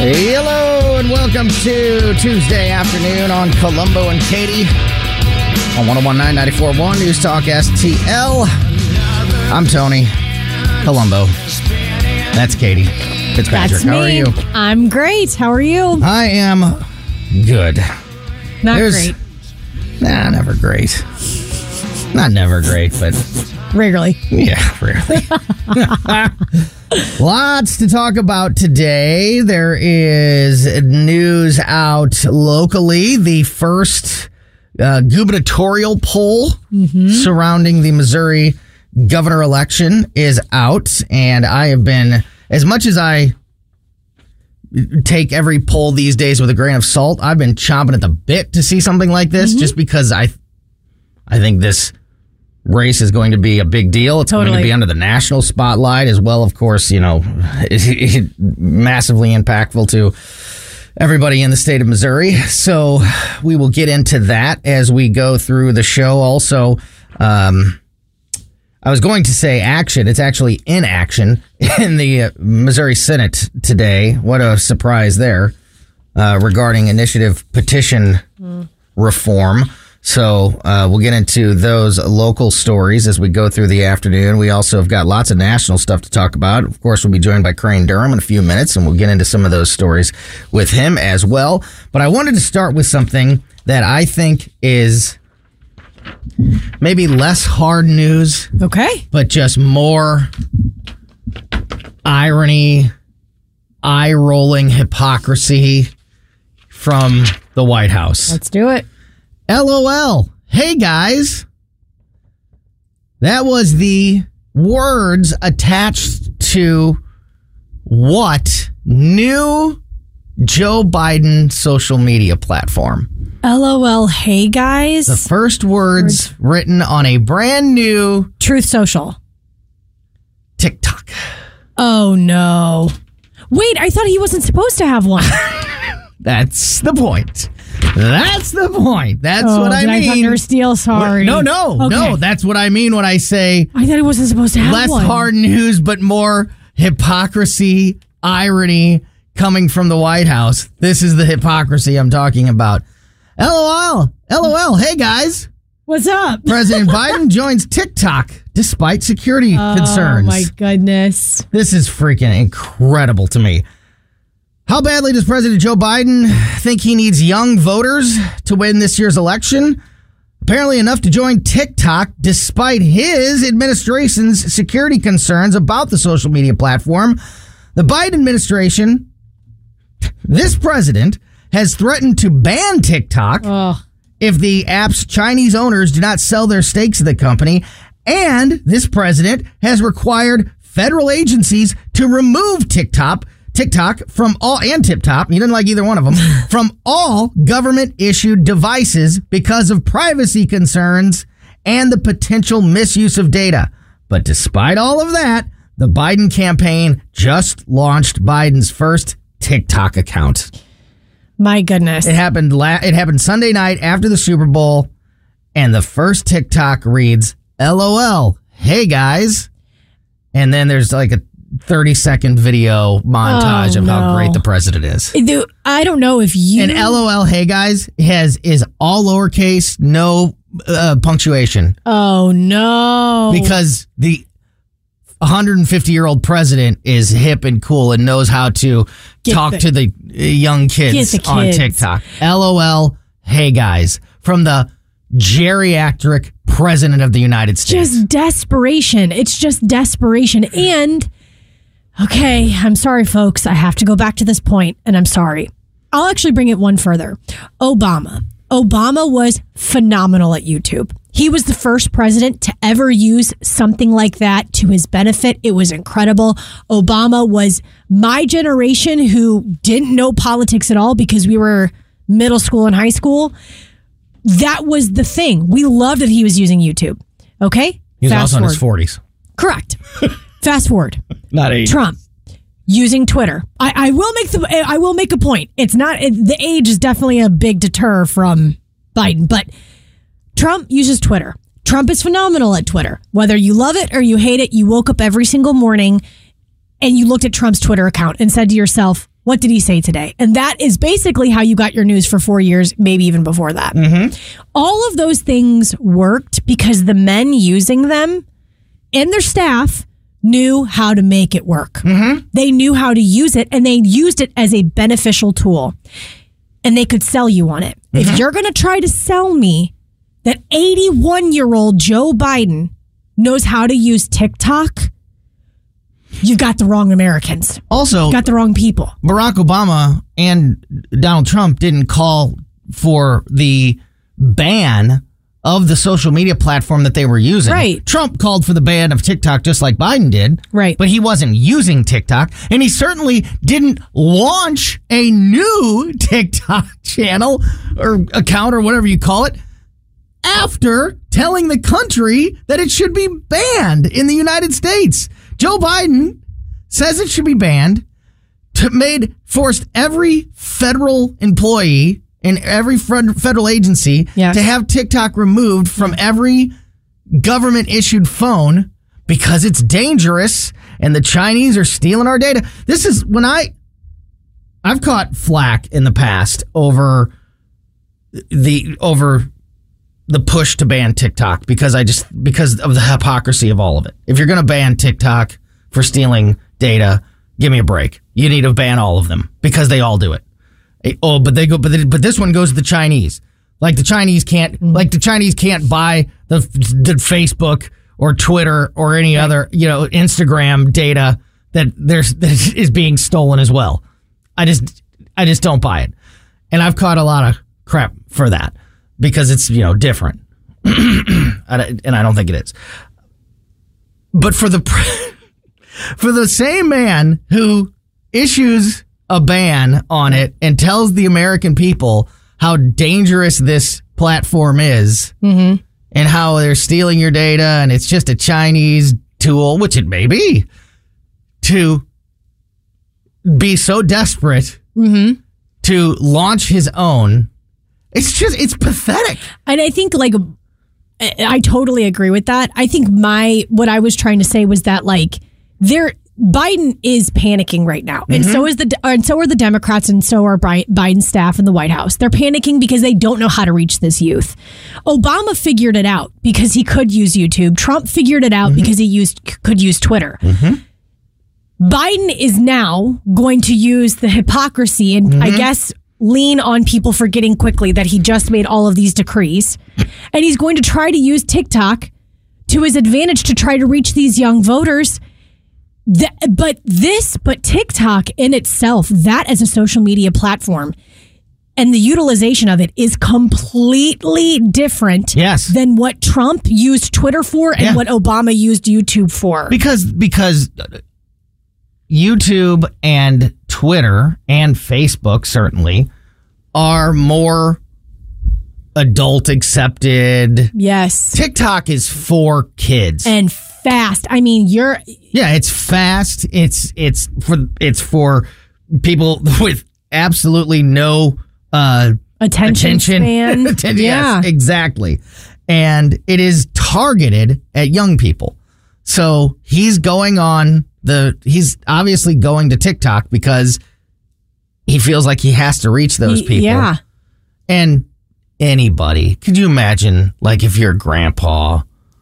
Hello and welcome to Tuesday afternoon on Columbo and Katie on 1019941 News Talk STL. I'm Tony Columbo. That's Katie Fitzpatrick. That's me. How are you? I'm great. How are you? I am good. Not great. Nah, never great. Not never great, but regularly. Yeah, rarely. Lots to talk about today. There is news out locally. The first gubernatorial poll surrounding the Missouri governor election is out. And I have been, as much as I take every poll these days with a grain of salt, I've been chomping at the bit to see something like this just because I think this race is going to be a big deal. It's going to be under the national spotlight as well. Of course, you know, it's massively impactful to everybody in the state of Missouri. So we will get into that as we go through the show. Also, I was going to say action. It's actually in action in the Missouri Senate today. What a surprise there regarding initiative petition reform. So we'll get into those local stories as we go through the afternoon. We also have got lots of national stuff to talk about. Of course, we'll be joined by Crane Durham in a few minutes, and we'll get into some of those stories with him as well. But I wanted to start with something that I think is maybe less hard news, but just more irony, eye-rolling hypocrisy from the White House. Let's do it. LOL. Hey, guys. That was the words attached to what new Joe Biden social media platform? LOL. Hey, guys. The first words written on a brand new Truth Social. TikTok. Oh, no. Wait, I thought he wasn't supposed to have one. That's the point. That's the point. That's what I mean. Sorry. No. That's what I mean when I say I thought it wasn't supposed to have less one. Hard news, but more hypocrisy, irony coming from the White House. This is the hypocrisy I'm talking about. LOL. LOL. Hey, guys. What's up? President Biden joins TikTok despite security concerns. Oh, my goodness. This is freaking incredible to me. How badly does President Joe Biden think he needs young voters to win this year's election? Apparently enough to join TikTok despite his administration's security concerns about the social media platform. The Biden administration, this president, has threatened to ban TikTok if the app's Chinese owners do not sell their stakes to the company. And this president has required federal agencies to remove TikTok from all, and TikTok, he doesn't like either one of them, from all government-issued devices because of privacy concerns and the potential misuse of data. But despite all of that, the Biden campaign just launched Biden's first TikTok account. My goodness. It happened Sunday night after the Super Bowl, and the first TikTok reads, LOL, hey guys. And then there's like a 30-second video montage of how great the president is. Dude, I don't know if you... And LOL, hey guys, is all lowercase, no punctuation. Oh, no. Because the 150-year-old president is hip and cool and knows how to talk to the young kids on TikTok. LOL, hey guys, from the geriatric president of the United States. Just desperation. It's just desperation. And... Okay, I'm sorry, folks. I have to go back to this point, and I'm sorry. I'll actually bring it one further. Obama was phenomenal at YouTube. He was the first president to ever use something like that to his benefit. It was incredible. Obama was my generation who didn't know politics at all because we were middle school and high school. That was the thing. We loved that he was using YouTube. Okay? He was also in his 40s. Correct. Fast forward. Not age. Trump using Twitter. I will make a point. It's not the age is definitely a big deter from Biden, but Trump uses Twitter. Trump is phenomenal at Twitter. Whether you love it or you hate it, you woke up every single morning and you looked at Trump's Twitter account and said to yourself, What did he say today? And that is basically how you got your news for 4 years, maybe even before that. Mm-hmm. All of those things worked because the men using them and their staff knew how to make it work. Mm-hmm. They knew how to use it, and they used it as a beneficial tool. And they could sell you on it. Mm-hmm. If you're going to try to sell me that 81-year-old Joe Biden knows how to use TikTok, you've got the wrong Americans. Also, you've got the wrong people. Barack Obama and Donald Trump didn't call for the ban of the social media platform that they were using. Right. Trump called for the ban of TikTok just like Biden did. Right. But he wasn't using TikTok. And he certainly didn't launch a new TikTok channel or account or whatever you call it after telling the country that it should be banned in the United States. Joe Biden says it should be banned, forced every federal employee in every federal agency to have TikTok removed from every government-issued phone because it's dangerous and the Chinese are stealing our data. This is when I've caught flack in the past over the push to ban TikTok because of the hypocrisy of all of it. If you're going to ban TikTok for stealing data, give me a break. You need to ban all of them because they all do it. Oh, but this one goes to the Chinese. Like the Chinese can't buy the Facebook or Twitter or any other, Instagram data that is being stolen as well. I just don't buy it. And I've caught a lot of crap for that. Because it's, different. And I don't think it is. But for the same man who issues a ban on it and tells the American people how dangerous this platform is and how they're stealing your data and it's just a Chinese tool, which it may be, to be so desperate to launch his own. It's pathetic. And I think, I totally agree with that. I think what I was trying to say was that, Biden is panicking right now. And so are the Democrats, and so are Biden's staff in the White House. They're panicking because they don't know how to reach this youth. Obama figured it out because he could use YouTube. Trump figured it out because he could use Twitter. Biden is now going to use the hypocrisy and I guess lean on people forgetting quickly that he just made all of these decrees. And he's going to try to use TikTok to his advantage to try to reach these young voters. But TikTok in itself, that as a social media platform and the utilization of it is completely different than what Trump used Twitter for and what Obama used YouTube for. Because YouTube and Twitter and Facebook certainly are more adult accepted. Yes. TikTok is for kids. And fast. I mean, it's fast. It's for people with absolutely no attention span. Yes, exactly. And it is targeted at young people. So he's going on he's obviously going to TikTok because he feels like he has to reach those people. Yeah. And anybody, could you imagine if your grandpa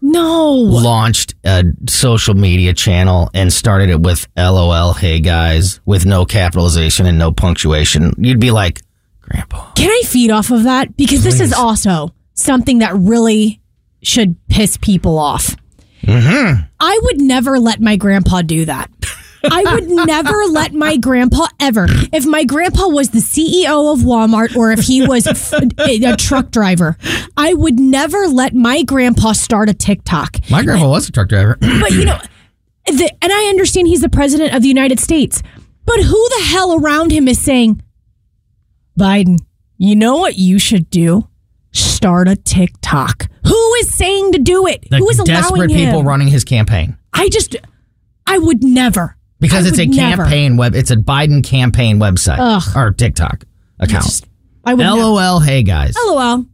launched a social media channel and started it with LOL, hey guys, with no capitalization and no punctuation? You'd be like, Grandpa, can I feed off of that? Because please. This is also something that really should piss people off. I would never let my grandpa do that. I would never let my grandpa ever. If my grandpa was the CEO of Walmart or if he was a truck driver, I would never let my grandpa start a TikTok. My grandpa was a truck driver. But, and I understand he's the president of the United States, but who the hell around him is saying, Biden, you know what you should do? Start a TikTok. Who is saying to do it? Who is allowing him? Desperate people running his campaign. I would never. Because it's a campaign web. It's a Biden campaign website or TikTok account. I would LOL, hey guys. LOL.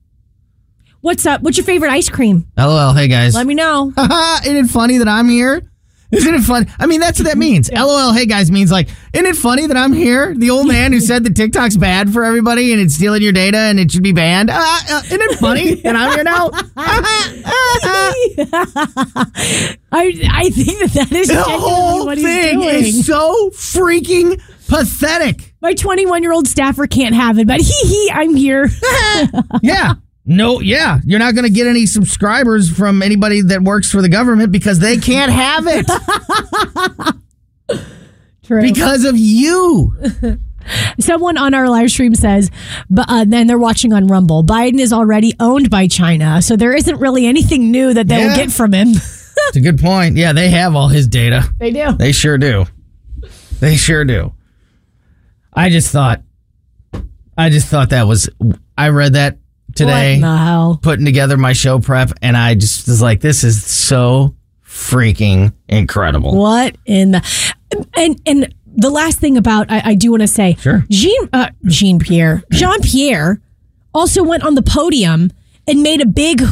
What's up? What's your favorite ice cream? LOL, hey guys. Let me know. Isn't it funny that I'm here Isn't it fun? I mean, that's what that means. Yeah. LOL, hey guys, means like, isn't it funny that I'm here? The old man who said that TikTok's bad for everybody and it's stealing your data and it should be banned. Isn't it funny that I'm here now? I think that is the whole what thing he's doing. Is so freaking pathetic. My 21-year-old staffer can't have it, but I'm here. Yeah. No, yeah, you're not going to get any subscribers from anybody that works for the government because they can't have it. True. Because of you. Someone on our live stream says, and they're watching on Rumble, Biden is already owned by China, so there isn't really anything new that they will get from him. It's a good point. Yeah, they have all his data. They do. They sure do. They sure do. I just thought that was, I read that today, putting together my show prep, and I just was like, this is so freaking incredible. What in the... And the last thing about, I do want to say, sure. Jean-Pierre also went on the podium and made a big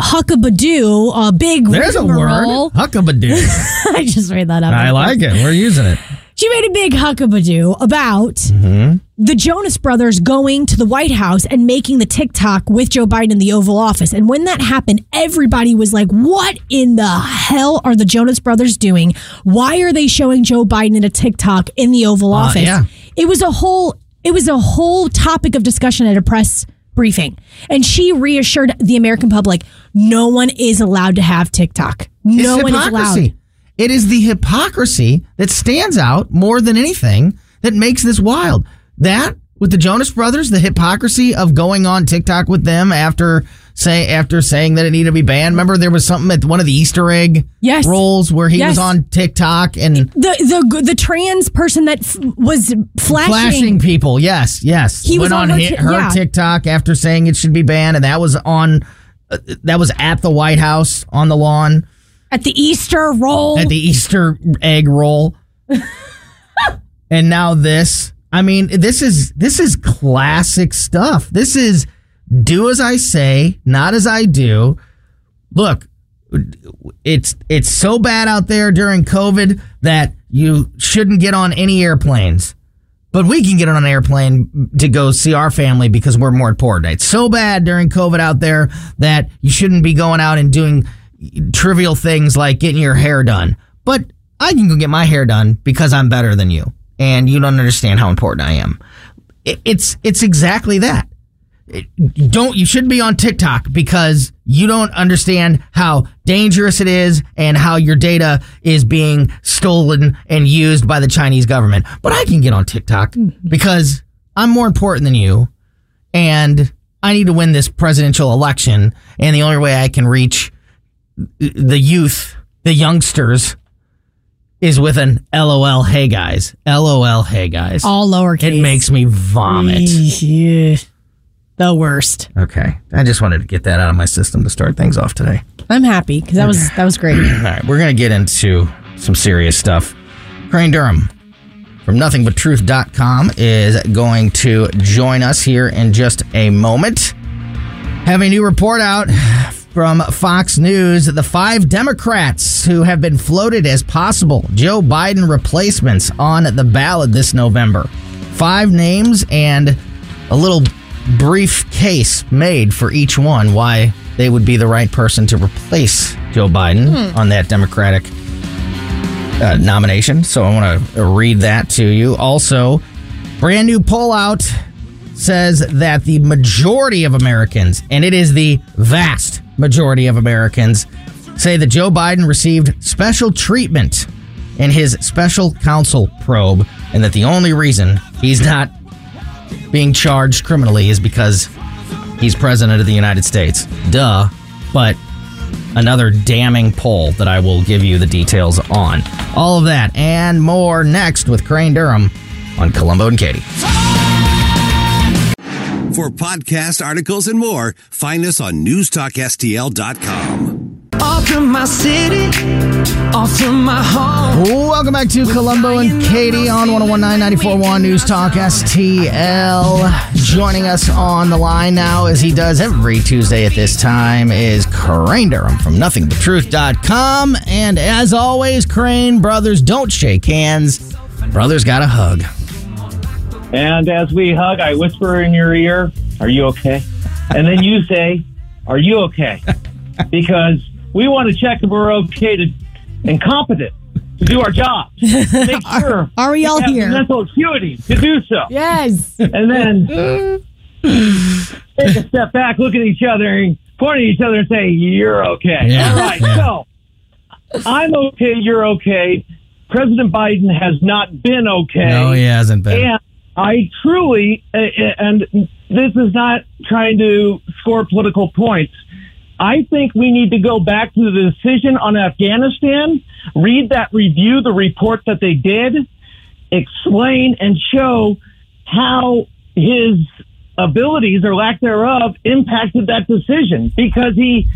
huckabadoo, a big... There's a word, huckabadoo. I just read that up. I like it. We're using it. She made a big huckabadoo about the Jonas Brothers going to the White House and making the TikTok with Joe Biden in the Oval Office. And when that happened, everybody was like, what in the hell are the Jonas Brothers doing? Why are they showing Joe Biden in a TikTok in the Oval Office? Yeah. It was a whole topic of discussion at a press briefing. And she reassured the American public, no one is allowed to have TikTok. No one is allowed. It is the hypocrisy that stands out more than anything that makes this wild. That, with the Jonas Brothers, the hypocrisy of going on TikTok with them after saying that it needed to be banned. Remember, there was something at one of the Easter egg rolls where he was on TikTok and the trans person that was flashing people. Yes, he went on her TikTok after saying it should be banned, and that was on that was at the White House on the lawn. At the Easter egg roll. And now this. I mean, this is classic stuff. This is do as I say, not as I do. Look, it's so bad out there during COVID that you shouldn't get on any airplanes. But we can get on an airplane to go see our family because we're more important. It's so bad during COVID out there that you shouldn't be going out and doing trivial things like getting your hair done, but I can go get my hair done because I'm better than you, and you don't understand how important I am. It's exactly that. You shouldn't be on TikTok because you don't understand how dangerous it is and how your data is being stolen and used by the Chinese government. But I can get on TikTok because I'm more important than you, and I need to win this presidential election, and the only way I can reach the youth, the youngsters, is with an LOL, hey guys. LOL, hey guys. All lowercase. It makes me vomit. Yeah. The worst. Okay. I just wanted to get that out of my system to start things off today. I'm happy because that was great. All right. We're going to get into some serious stuff. Crane Durham from NothingButTruth.com is going to join us here in just a moment. Have a new report out from Fox News, the 5 Democrats who have been floated as possible Joe Biden replacements on the ballot this November. 5 names and a little brief case made for each one why they would be the right person to replace Joe Biden on that Democratic nomination. So I want to read that to you. Also, brand new poll out says that the majority of Americans, and it is the vast majority of Americans, say that Joe Biden received special treatment in his special counsel probe, and that the only reason he's not being charged criminally is because he's president of the United States. Duh. But another damning poll that I will give you the details on. All of that and more next with Crane Durham on Columbo and Katie. For podcasts, articles, and more, find us on NewstalkSTL.com. to my city, off to my home. Welcome back to Columbo and Katie on 1019941 News Talk STL. Joining us on the line now, as he does every Tuesday at this time, is Crane Durham from NothingButTruth.com. And as always, Crane, brothers don't shake hands. Brothers gotta hug. And as we hug, I whisper in your ear, "Are you okay?" And then you say, "Are you okay?" Because we want to check if we're okay and competent to do our job. Make sure are we all here? Mental acuity to do so. Yes. And then take a step back, look at each other, and point at each other and say, "You're okay." Yeah. All right. So I'm okay. You're okay. President Biden has not been okay. No, he hasn't been. And I truly, and this is not trying to score political points, I think we need to go back to the decision on Afghanistan, read that review, the report that they did, explain and show how his abilities or lack thereof impacted that decision, because he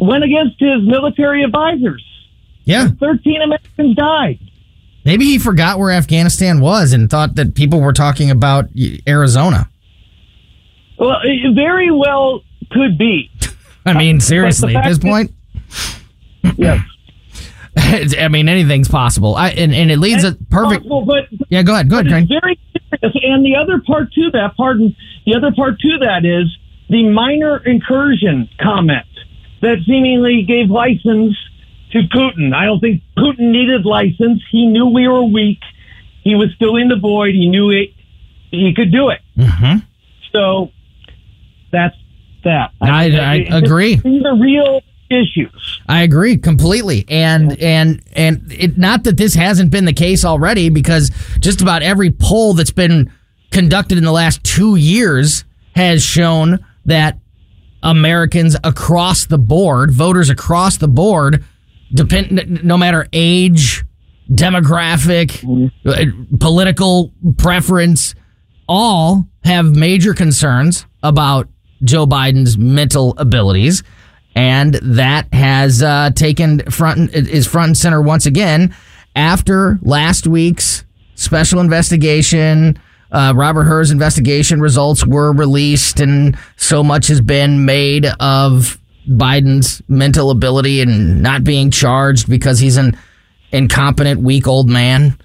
went against his military advisors. Yeah. 13 Americans died. Maybe he forgot where Afghanistan was and thought that people were talking about Arizona. Well, it very well could be. I mean, seriously, at this point? Yes. I mean, anything's possible. And it leads a perfect... yeah, go ahead, Crane. Very serious. And the other part to that is the minor incursion comment that seemingly gave license to Putin. I don't think Putin needed license. He knew we were weak. He was filling the void. He knew it. He could do it. Mm-hmm. So that's that. I agree. These are real issues. I agree completely. And it, not that this hasn't been the case already, because just about every poll that's been conducted in the last 2 years has shown that Americans across the board, voters across the board, no matter age, demographic, political preference, all have major concerns about Joe Biden's mental abilities, and that has is front and center once again after last week's special investigation. Robert Hur's investigation results were released, and so much has been made of Biden's mental ability and not being charged because he's an incompetent, weak old man.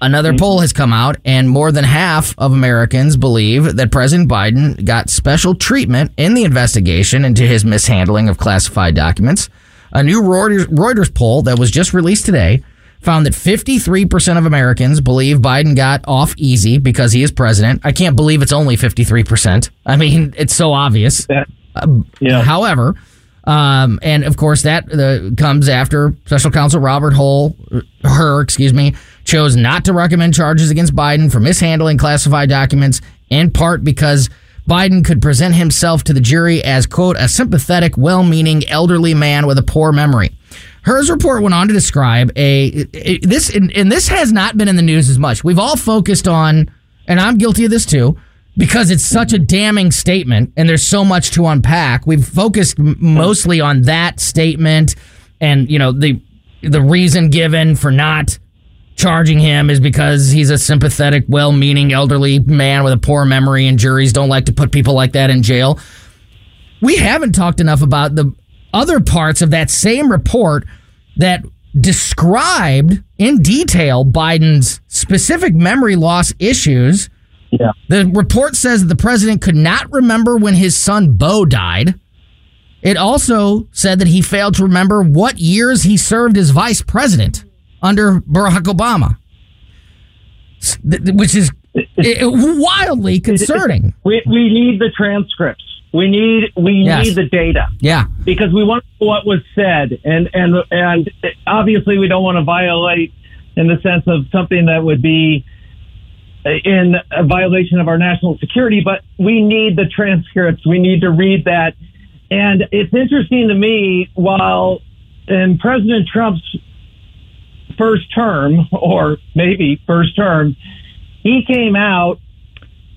Another poll has come out, and more than half of Americans believe that President Biden got special treatment in the investigation into his mishandling of classified documents. A new Reuters poll that was just released today found that 53% of Americans believe Biden got off easy because he is president. I can't believe it's only 53%. I mean, it's so obvious. Yeah. However, and of course that comes after special counsel Robert Hur chose not to recommend charges against Biden for mishandling classified documents, in part because Biden could present himself to the jury as, quote, a sympathetic, well-meaning elderly man with a poor memory. Hur's report went on to describe this has not been in the news as much. We've all focused on, and I'm guilty of this too, because it's such a damning statement and there's so much to unpack. We've focused mostly on that statement, and the reason given for not charging him is because he's a sympathetic, well-meaning elderly man with a poor memory, and juries don't like to put people like that in jail. We haven't talked enough about the other parts of that same report that described in detail Biden's specific memory loss issues. Yeah. The report says that the president could not remember when his son Beau died. It also said that he failed to remember what years he served as vice president under Barack Obama, which is wildly concerning. We need the transcripts. We need the data. Yeah. Because we want to know what was said. And obviously we don't want to violate in the sense of something that would be in a violation of our national security, but we need the transcripts. We need to read that. And it's interesting to me, while in President Trump's first term, he came out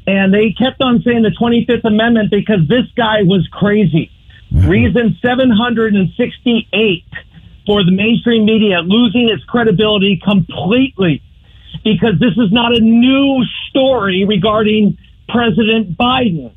and they kept on saying the 25th Amendment because this guy was crazy. Reason 768 for the mainstream media losing its credibility completely, because this is not a new story regarding President Biden.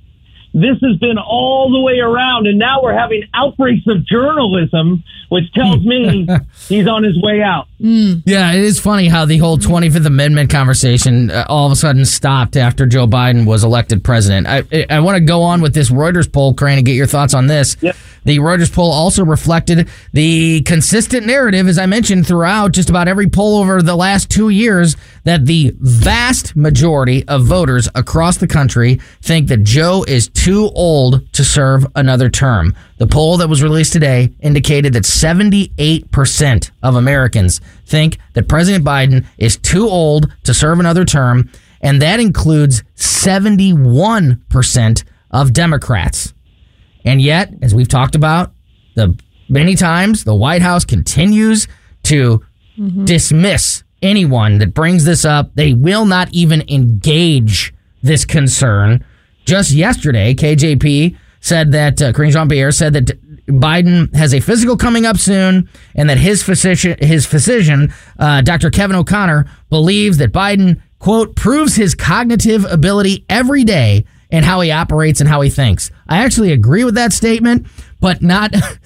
This has been all the way around, and now we're having outbreaks of journalism, which tells me he's on his way out. Yeah, it is funny how the whole 25th Amendment conversation all of a sudden stopped after Joe Biden was elected president. I want to go on with this Reuters poll, Crane, and get your thoughts on this. Yep. The Reuters poll also reflected the consistent narrative, as I mentioned, throughout just about every poll over the last 2 years, that the vast majority of voters across the country think that Joe is too old to serve another term. The poll that was released today indicated that 78% of Americans think that President Biden is too old to serve another term, and that includes 71% of Democrats. And yet, as we've talked about many times, the White House continues to dismiss anyone that brings this up. They will not even engage this concern. Just yesterday, KJP said that Karine Jean-Pierre said that Biden has a physical coming up soon, and that his physician, Dr. Kevin O'Connor, believes that Biden, quote, proves his cognitive ability every day and how he operates and how he thinks. I actually agree with that statement, but not the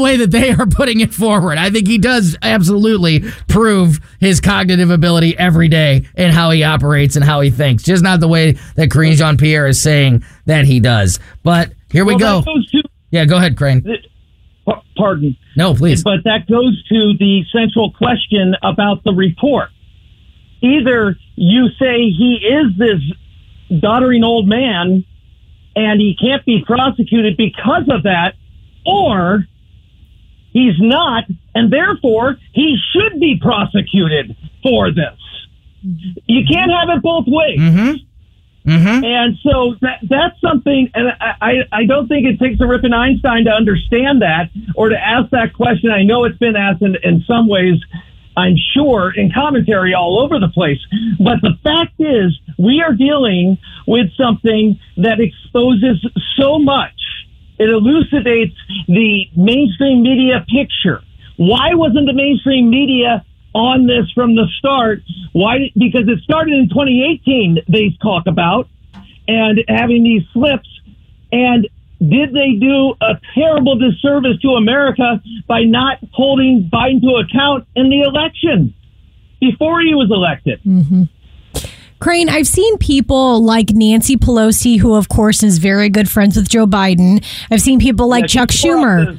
way that they are putting it forward. I think he does absolutely prove his cognitive ability every day and how he operates and how he thinks. Just not the way that Karine Jean-Pierre is saying that he does. But here we go. Yeah, go ahead, Crane. Pardon. No, please. But that goes to the central question about the report. Either you say he is this doddering old man and he can't be prosecuted because of that, or he's not, and therefore he should be prosecuted for this. You can't have it both ways. And so that's something, and I don't think it takes a Ripon Einstein to understand that or to ask that question. I know it's been asked in some ways, I'm sure, in commentary all over the place. But the fact is, we are dealing with something that exposes so much. It elucidates the mainstream media picture. Why wasn't the mainstream media on this from the start? Why? Because it started in 2018, they talk about, and having these slips. And did they do a terrible disservice to America by not holding Biden to account in the election before he was elected? Crane, I've seen people like Nancy Pelosi, who, of course, is very good friends with Joe Biden. I've seen people like Chuck Schumer.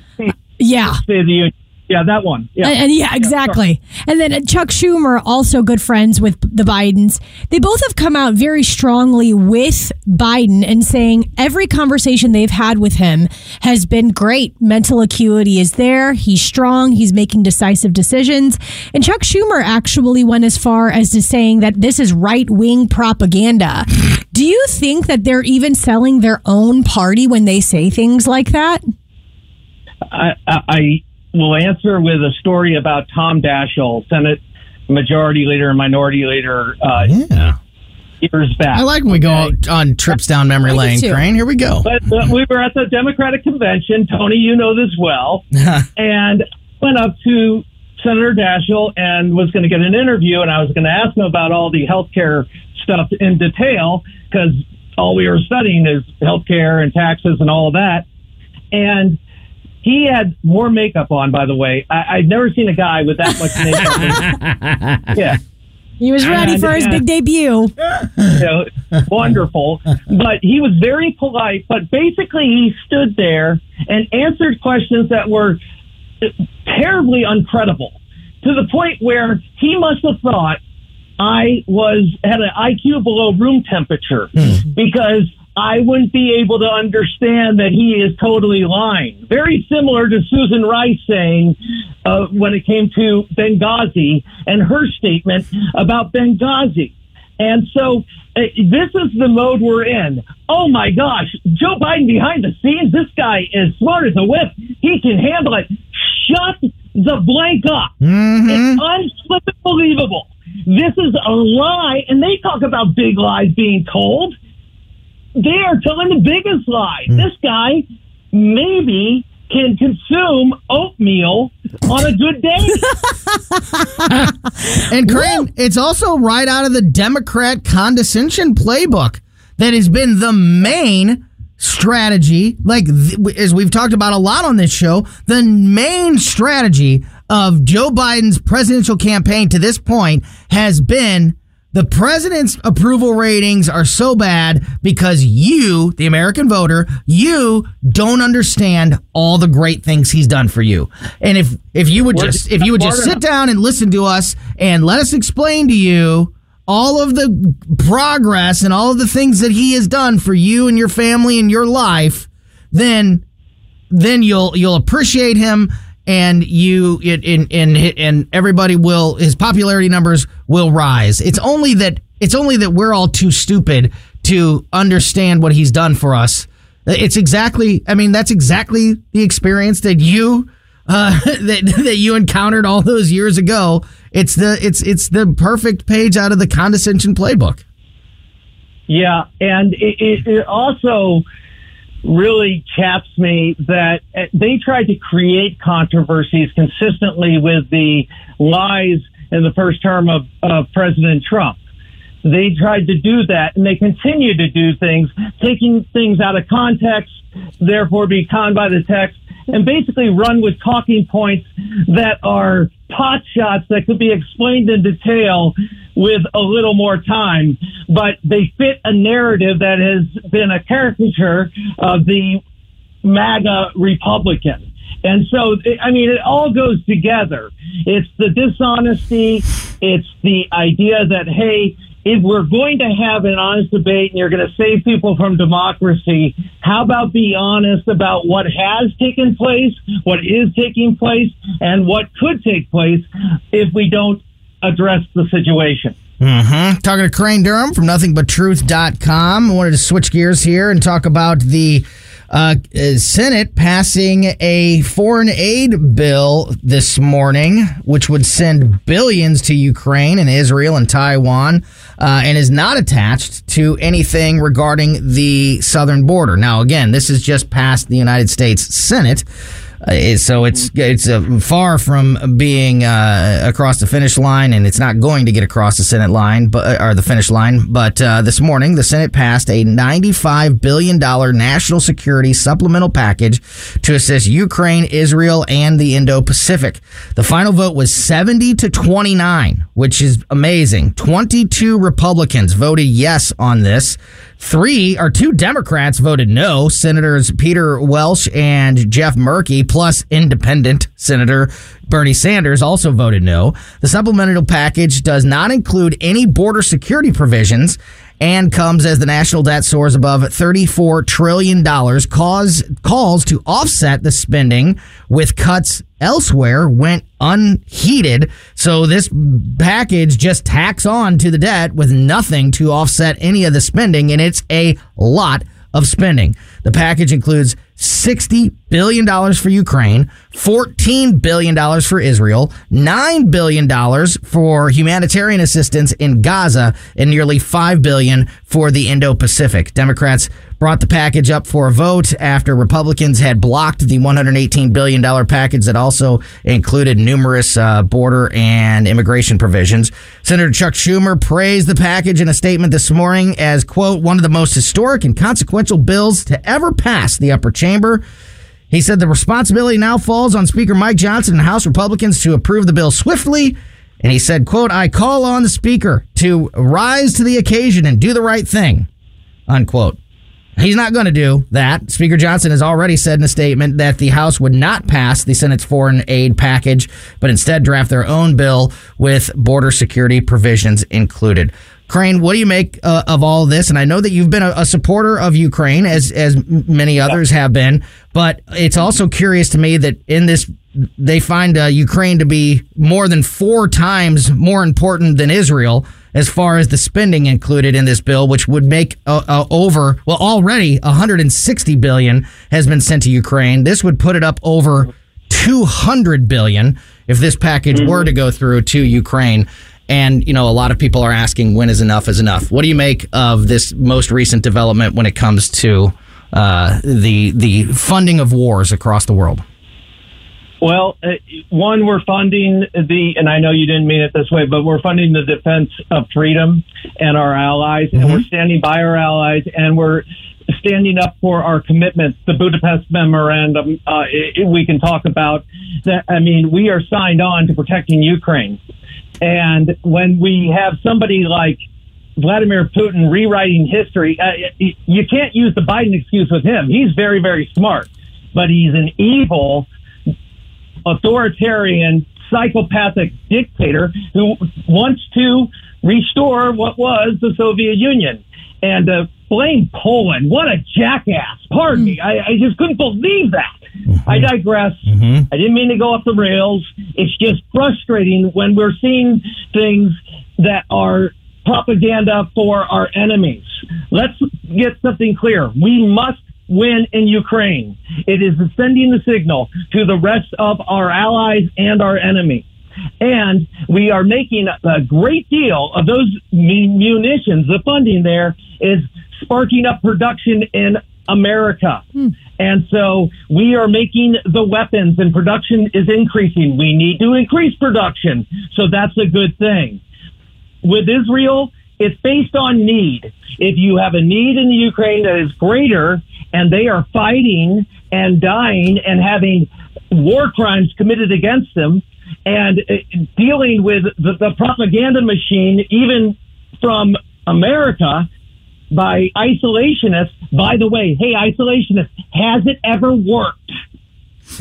Yeah, that one. Yeah, exactly. And then Chuck Schumer, also good friends with the Bidens. They both have come out very strongly with Biden and saying every conversation they've had with him has been great. Mental acuity is there. He's strong. He's making decisive decisions. And Chuck Schumer actually went as far as to saying that this is right-wing propaganda. Do you think that they're even selling their own party when they say things like that? I we'll answer with a story about Tom Daschle, Senate Majority Leader and Minority Leader, years back. I like when we go on trips down memory lane, Crane. Here we go. But we were at the Democratic Convention. Tony, you know this well. And went up to Senator Daschle and was going to get an interview, and I was going to ask him about all the healthcare stuff in detail, because all we were studying is healthcare and taxes and all of that. And he had more makeup on, by the way. I've never seen a guy with that much makeup. He was ready for his big debut. Wonderful. But he was very polite. But basically, he stood there and answered questions that were terribly uncredible, to the point where he must have thought I had an IQ below room temperature, because I wouldn't be able to understand that he is totally lying. Very similar to Susan Rice saying when it came to Benghazi and her statement about Benghazi. And so this is the mode we're in. Oh, my gosh. Joe Biden behind the scenes. This guy is smart as a whip. He can handle it. Shut the blank up. It's unbelievable. This is a lie. And they talk about big lies being told. They are telling the biggest lie. This guy maybe can consume oatmeal on a good day. And Crane, it's also right out of the Democrat condescension playbook that has been the main strategy, like as we've talked about a lot on this show, the main strategy of Joe Biden's presidential campaign to this point has been the president's approval ratings are so bad because you, the American voter, you don't understand all the great things he's done for you. And if you would just sit down and listen to us and let us explain to you all of the progress and all of the things that he has done for you and your family and your life, then you'll appreciate him. And everybody will, his popularity numbers will rise. It's only that we're all too stupid to understand what he's done for us. That's exactly the experience that you that you encountered all those years ago. It's the perfect page out of the condescension playbook. Yeah, and it also really chaps me that they tried to create controversies consistently with the lies in the first term of President Trump. They tried to do that, and they continue to do things, taking things out of context, therefore be conned by the text, and basically run with talking points that are pot shots that could be explained in detail with a little more time, but they fit a narrative that has been a caricature of the MAGA Republican. And so, it all goes together. It's the dishonesty. It's the idea that, hey, if we're going to have an honest debate and you're going to save people from democracy, how about be honest about what has taken place, what is taking place, and what could take place if we don't address the situation. Mm-hmm. Talking to Crane Durham from NothingButTruth.com. I wanted to switch gears here and talk about the Senate passing a foreign aid bill this morning, which would send billions to Ukraine and Israel and Taiwan, and is not attached to anything regarding the southern border. Now, again, this has just passed the United States Senate. So it's far from being across the finish line, and it's not going to get across the Senate line, or the finish line. But this morning, the Senate passed a $95 billion national security supplemental package to assist Ukraine, Israel, and the Indo-Pacific. The final vote was 70-29, which is amazing. 22 Republicans voted yes on this. Two Democrats voted no, Senators Peter Welch and Jeff Merkley, plus independent Senator Bernie Sanders also voted no. The supplemental package does not include any border security provisions and comes as the national debt soars above $34 trillion, calls to offset the spending with cuts elsewhere went unheeded. So this package just tacks on to the debt with nothing to offset any of the spending, and it's a lot of spending. The package includes $60 billion for Ukraine, $14 billion for Israel, $9 billion for humanitarian assistance in Gaza, and nearly $5 billion for the Indo-Pacific. Democrats brought the package up for a vote after Republicans had blocked the $118 billion package that also included numerous border and immigration provisions. Senator Chuck Schumer praised the package in a statement this morning as, quote, one of the most historic and consequential bills to ever pass the upper chamber. He said the responsibility now falls on Speaker Mike Johnson and House Republicans to approve the bill swiftly. And he said, quote, I call on the speaker to rise to the occasion and do the right thing, unquote. He's not going to do that. Speaker Johnson has already said in a statement that the House would not pass the Senate's foreign aid package, but instead draft their own bill with border security provisions included. Crane, what do you make of all this? And I know that you've been a supporter of Ukraine, as many others have been, but it's also curious to me that in this, they find Ukraine to be more than 4 times more important than Israel as far as the spending included in this bill, which would make already $160 billion has been sent to Ukraine. This would put it up over $200 billion if this package were to go through to Ukraine. And, you know, a lot of people are asking, when is enough is enough? What do you make of this most recent development when it comes to the funding of wars across the world? Well, one, we're funding the, and I know you didn't mean it this way, but we're funding the defense of freedom and our allies, and we're standing by our allies, and we're standing up for our commitments. The Budapest Memorandum, we can talk about that. I mean, we are signed on to protecting Ukraine. And when we have somebody like Vladimir Putin rewriting history, you can't use the Biden excuse with him. He's very, very smart, but he's an evil, authoritarian, psychopathic dictator who wants to restore what was the Soviet Union. And blame Poland. What a jackass. Pardon me. I just couldn't believe that. I digress. I didn't mean to go off the rails. It's just frustrating when we're seeing things that are propaganda for our enemies. Let's get something clear. We must win in Ukraine. It is sending the signal to the rest of our allies and our enemies. And we are making a great deal of those munitions. The funding there is sparking up production in America. And so we are making the weapons, and production is increasing. We need to increase production. So that's a good thing. With Israel, it's based on need. If you have a need in the Ukraine that is greater, and they are fighting and dying and having war crimes committed against them, and dealing with the propaganda machine, even from America, by isolationists. By the way, hey, isolationists, has it ever worked?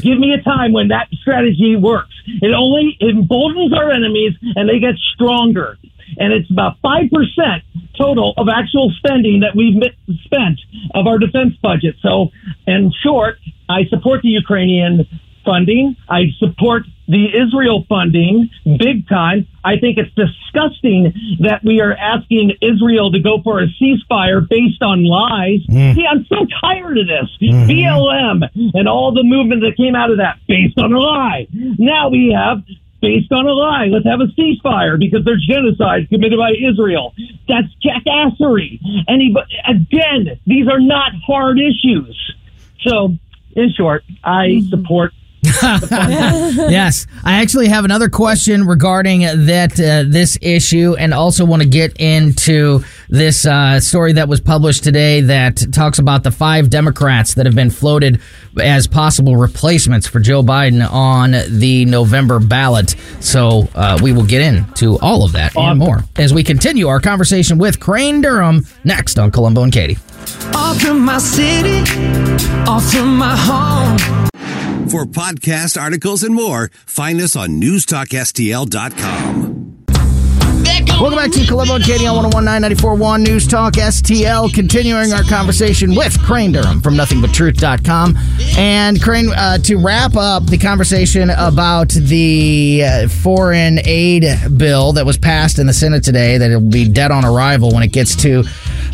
Give me a time when that strategy works. It only emboldens our enemies, and they get stronger. And it's about 5% total of actual spending that we've spent of our defense budget. So, in short, I support the Ukrainian funding. I support the Israel funding big time. I think it's disgusting that we are asking Israel to go for a ceasefire based on lies. See, I'm so tired of this. BLM and all the movement that came out of that based on a lie. Now we have based on a lie. Let's have a ceasefire because there's genocide committed by Israel. That's jackassery. Again, these are not hard issues. So, in short, I support. Yes, I actually have another question regarding that this issue, and also want to get into this story that was published today that talks about the 5 Democrats that have been floated as possible replacements for Joe Biden on the November ballot. So we will get into all of that and more as we continue our conversation with Crane Durham next on Columbo and Katie. Off from my city, off from my home. For podcasts, articles, and more, find us on NewstalkSTL.com. Welcome back to Columbo and Katie on 1019941 News Talk STL, continuing our conversation with Crane Durham from NothingButTruth.com. And Crane, to wrap up the conversation about the foreign aid bill that was passed in the Senate today, that it will be dead on arrival when it gets to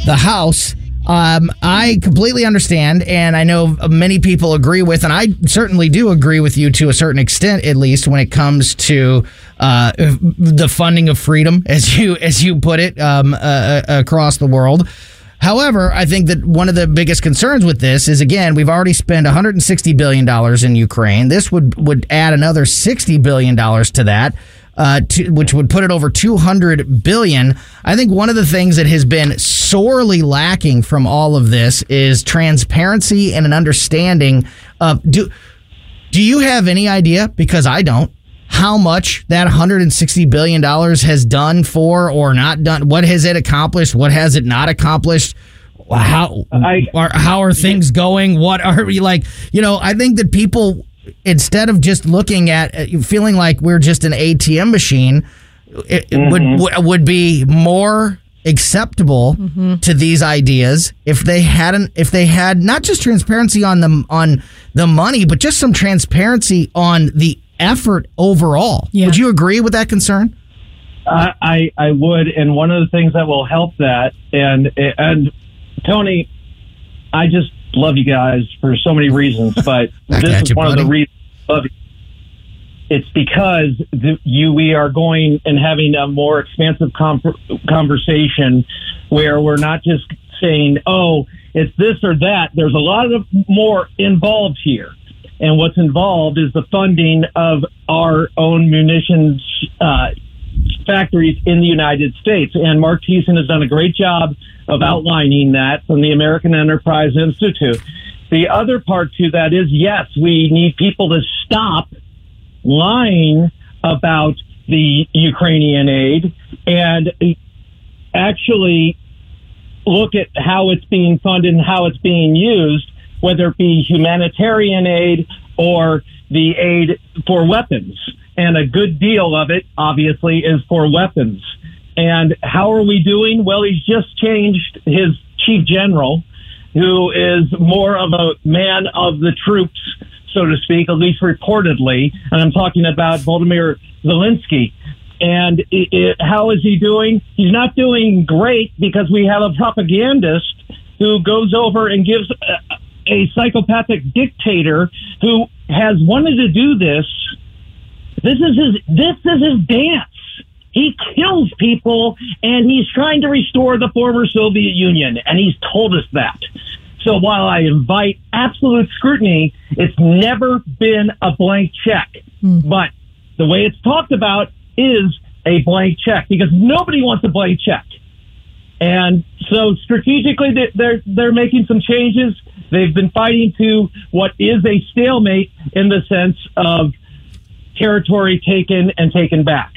the House. I completely understand, and I know many people agree with, and I certainly do agree with you to a certain extent, at least when it comes to the funding of freedom, as you put it, across the world. However, I think that one of the biggest concerns with this is, again, we've already spent $160 billion in Ukraine. This would add another $60 billion to that. Which would put it over $200 billion. I think one of the things that has been sorely lacking from all of this is transparency and an understanding of do you have any idea, because I don't, how much that $160 billion has done for or not done? What has it accomplished? What has it not accomplished? How are things going? What are we like? You know, I think that people, instead of just looking at feeling like we're just an ATM machine, it would be more acceptable to these ideas if they had not just transparency on the money, but just some transparency on the effort overall. Yeah. Would you agree with that concern? I would, and one of the things that will help that, and Tony, I just love you guys for so many reasons, but this is one of the reasons I love you. It's because we are going and having a more expansive conversation where we're not just saying, oh, it's this or that. There's a lot of more involved here. And what's involved is the funding of our own munitions factories in the United States. And Mark Thiessen has done a great job of outlining that from the American Enterprise Institute. The other part to that is, yes, we need people to stop lying about the Ukrainian aid and actually look at how it's being funded and how it's being used, whether it be humanitarian aid or the aid for weapons. And a good deal of it, obviously, is for weapons. And how are we doing? Well, he's just changed his chief general, who is more of a man of the troops, so to speak, at least reportedly. And I'm talking about Volodymyr Zelensky. And how is he doing? He's not doing great because we have a propagandist who goes over and gives a psychopathic dictator who has wanted to do this. This is his dance. He kills people, and he's trying to restore the former Soviet Union, and he's told us that. So while I invite absolute scrutiny, it's never been a blank check. But the way it's talked about is a blank check, because nobody wants a blank check. And so strategically, they're making some changes. They've been fighting to what is a stalemate in the sense of territory taken and taken back.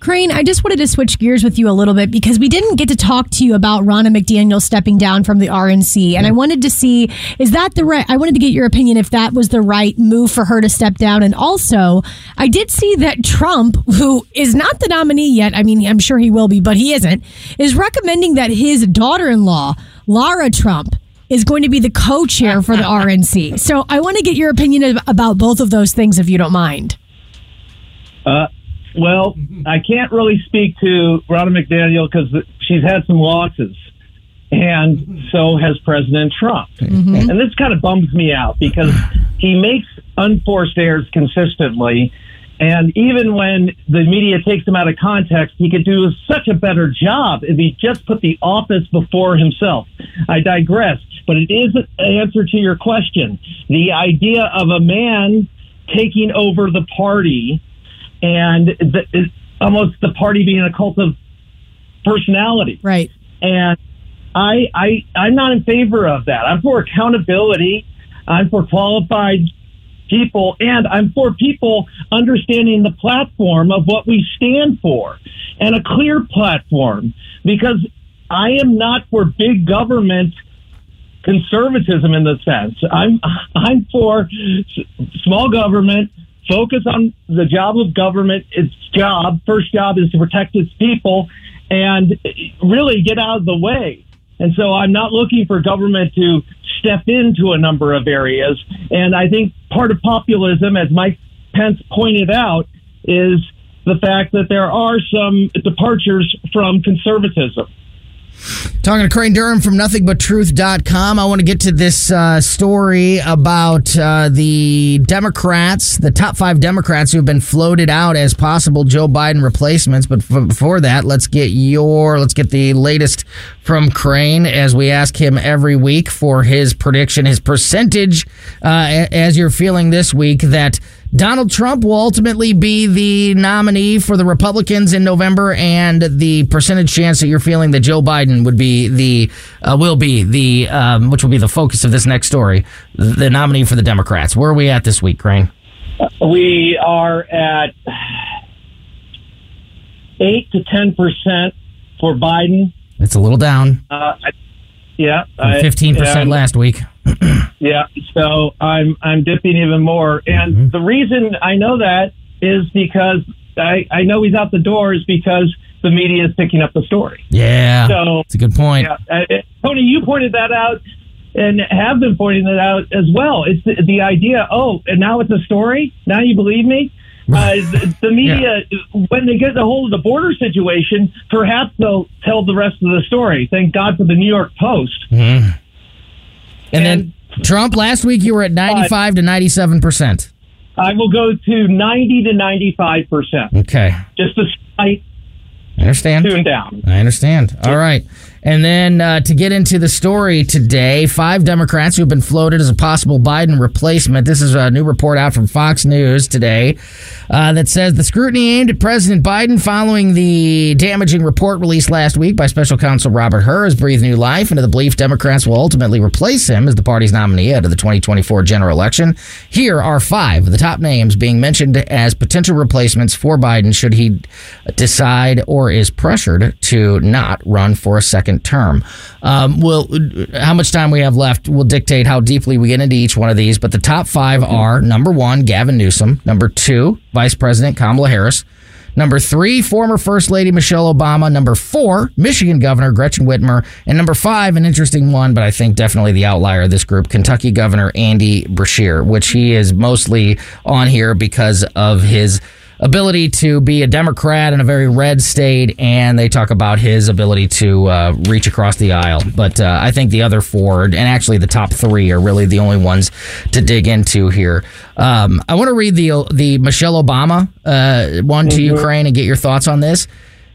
Crane, I just wanted to switch gears with you a little bit because we didn't get to talk to you about Ronna McDaniel stepping down from the RNC. And I wanted to see, is that the right, I wanted to get your opinion if that was the right move for her to step down. And also, I did see that Trump, who is not the nominee yet, I mean, I'm sure he will be, but he isn't, is recommending that his daughter-in-law, Lara Trump, is going to be the co-chair for the RNC. So I want to get your opinion about both of those things, if you don't mind. Well, I can't really speak to Ronna McDaniel because she's had some losses, and so has President Trump. Mm-hmm. And this kind of bums me out because he makes unforced errors consistently, and even when the media takes him out of context, he could do such a better job if he just put the office before himself. I digress, but it is an answer to your question. The idea of a man taking over the party and almost the party being a cult of personality. Right. And I'm not in favor of that. I'm for accountability. I'm for qualified people. And I'm for people understanding the platform of what we stand for and a clear platform, because I am not for big government conservatism in the sense. I'm for small government. Focus on the job of government. Its job, first job, is to protect its people and really get out of the way. And so I'm not looking for government to step into a number of areas. And I think part of populism, as Mike Pence pointed out, is the fact that there are some departures from conservatism. Talking to Crane Durham from NothingButTruth.com. I want to get to this story about the Democrats, the top five Democrats who have been floated out as possible Joe Biden replacements. But before that, let's get the latest from Crane, as we ask him every week for his prediction, his percentage, as you're feeling this week, that Donald Trump will ultimately be the nominee for the Republicans in November, and the percentage chance that you're feeling that Joe Biden would be which will be the focus of this next story, the nominee for the Democrats. Where are we at this week, Crane? We are at 8 to 10% for Biden. It's a little down. Yeah, 15% last week. Yeah, so I'm dipping even more. And the reason I know that is because I know he's out the door is because the media is picking up the story. Yeah, so it's a good point. Yeah, Tony, you pointed that out and have been pointing that out as well. It's the idea, oh, and now it's a story? Now you believe me? The media, when they get a hold of the border situation, perhaps they'll tell the rest of the story. Thank God for the New York Post. Mm. And then Trump, last week you were at 95 to 97%. I will go to 90 to 95%. Okay. Just a slight tune down. I understand. All right. And then to get into the story today, 5 Democrats who have been floated as a possible Biden replacement. This is a new report out from Fox News today that says the scrutiny aimed at President Biden following the damaging report released last week by special counsel Robert Hur has breathed new life into the belief Democrats will ultimately replace him as the party's nominee out of the 2024 general election. Here are 5 of the top names being mentioned as potential replacements for Biden should he decide or is pressured to not run for a second term. We'll, how much time we have left will dictate how deeply we get into each one of these, but the top 5 are: number 1, Gavin Newsom; number 2, Vice President Kamala Harris; number 3, former First Lady Michelle Obama; number 4, Michigan Governor Gretchen Whitmer; and number 5, an interesting one, but I think definitely the outlier of this group, Kentucky Governor Andy Beshear, which he is mostly on here because of his ability to be a Democrat in a very red state, and they talk about his ability to reach across the aisle. But I think the other 4, and actually the top 3, are really the only ones to dig into here. I want to read the Michelle Obama one to Ukraine and get your thoughts on this.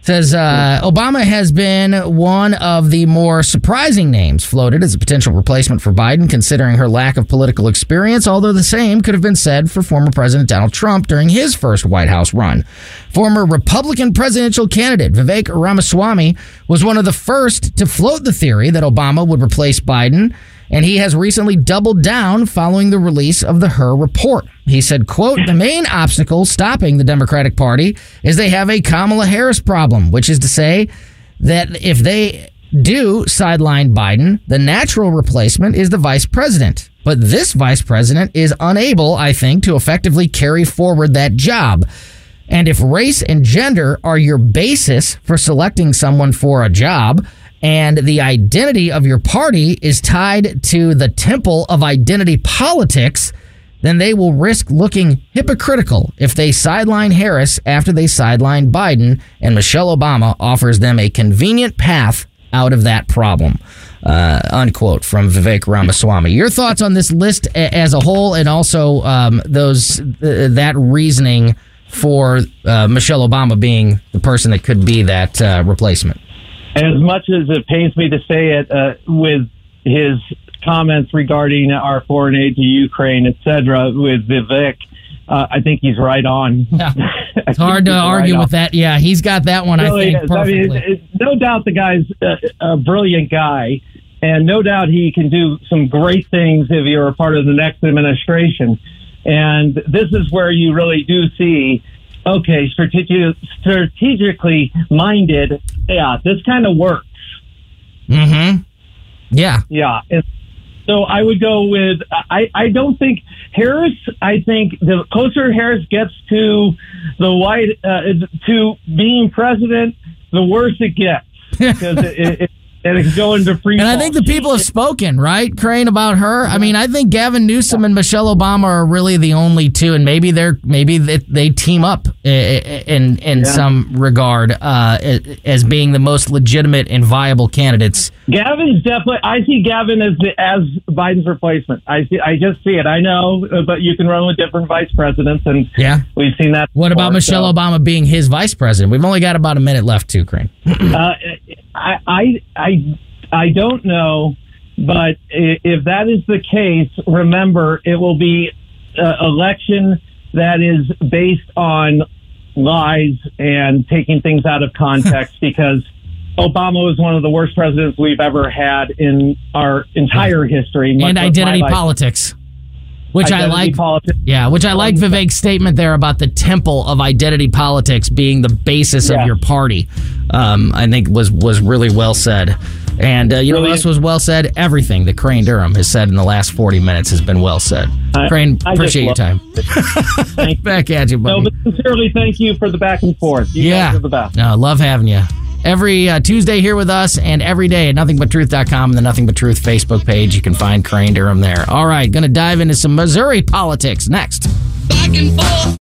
Says Obama has been one of the more surprising names floated as a potential replacement for Biden, considering her lack of political experience, although the same could have been said for former President Donald Trump during his first White House run. Former Republican presidential candidate Vivek Ramaswamy was one of the first to float the theory that Obama would replace Biden, and he has recently doubled down following the release of the Hur report. He said, quote, the main obstacle stopping the Democratic Party is they have a Kamala Harris problem, which is to say that if they do sideline Biden, the natural replacement is the vice president. But this vice president is unable, I think, to effectively carry forward that job. And if race and gender are your basis for selecting someone for a job, and the identity of your party is tied to the temple of identity politics, then they will risk looking hypocritical if they sideline Harris after they sideline Biden, and Michelle Obama offers them a convenient path out of that problem, unquote, from Vivek Ramaswamy. Your thoughts on this list as a whole, and also those that reasoning for Michelle Obama being the person that could be that replacement? As much as it pains me to say it, with his comments regarding our foreign aid to Ukraine, et cetera, with Vivek, I think he's right on. Yeah. It's hard to argue right with that. Yeah, he's got that one, really, I think, perfectly. I mean, no doubt the guy's a brilliant guy, and no doubt he can do some great things if you're a part of the next administration. And this is where you really do see, okay, strategically minded. Yeah, this kind of works. Mm-hmm. Yeah. Yeah. And so I would go with, I don't think Harris, I think the closer Harris gets to the White, to being president, the worse it gets. Because it's going to free. And I think the people have spoken, right, Crane, about her. I mean, I think Gavin Newsom and Michelle Obama are really the only two, and maybe they team up in some regard as being the most legitimate and viable candidates. Gavin's definitely. I see Gavin as Biden's replacement. I just see it. I know, but you can run with different vice presidents, and we've seen that. What about Michelle Obama being his vice president? We've only got about a minute left, too, Crane. I don't know, but if that is the case, remember, it will be an election that is based on lies and taking things out of context, because Obama was one of the worst presidents we've ever had in our entire history. And identity politics. Which I like. Politics. Yeah, which I like Vivek's statement there about the temple of identity politics being the basis of your party. I think was really well said. And you know what else was well said? Everything that Crane Durham has said in the last 40 minutes has been well said. Crane, I appreciate your time. Thank you. Back at you, buddy. No, but sincerely, thank you for the back and forth. You guys are the best. No, I love having you. Every Tuesday here with us, and every day at NothingButTruth.com and the Nothing But Truth Facebook page. You can find Crane Durham there. All right, going to dive into some Missouri politics next. Back and forth.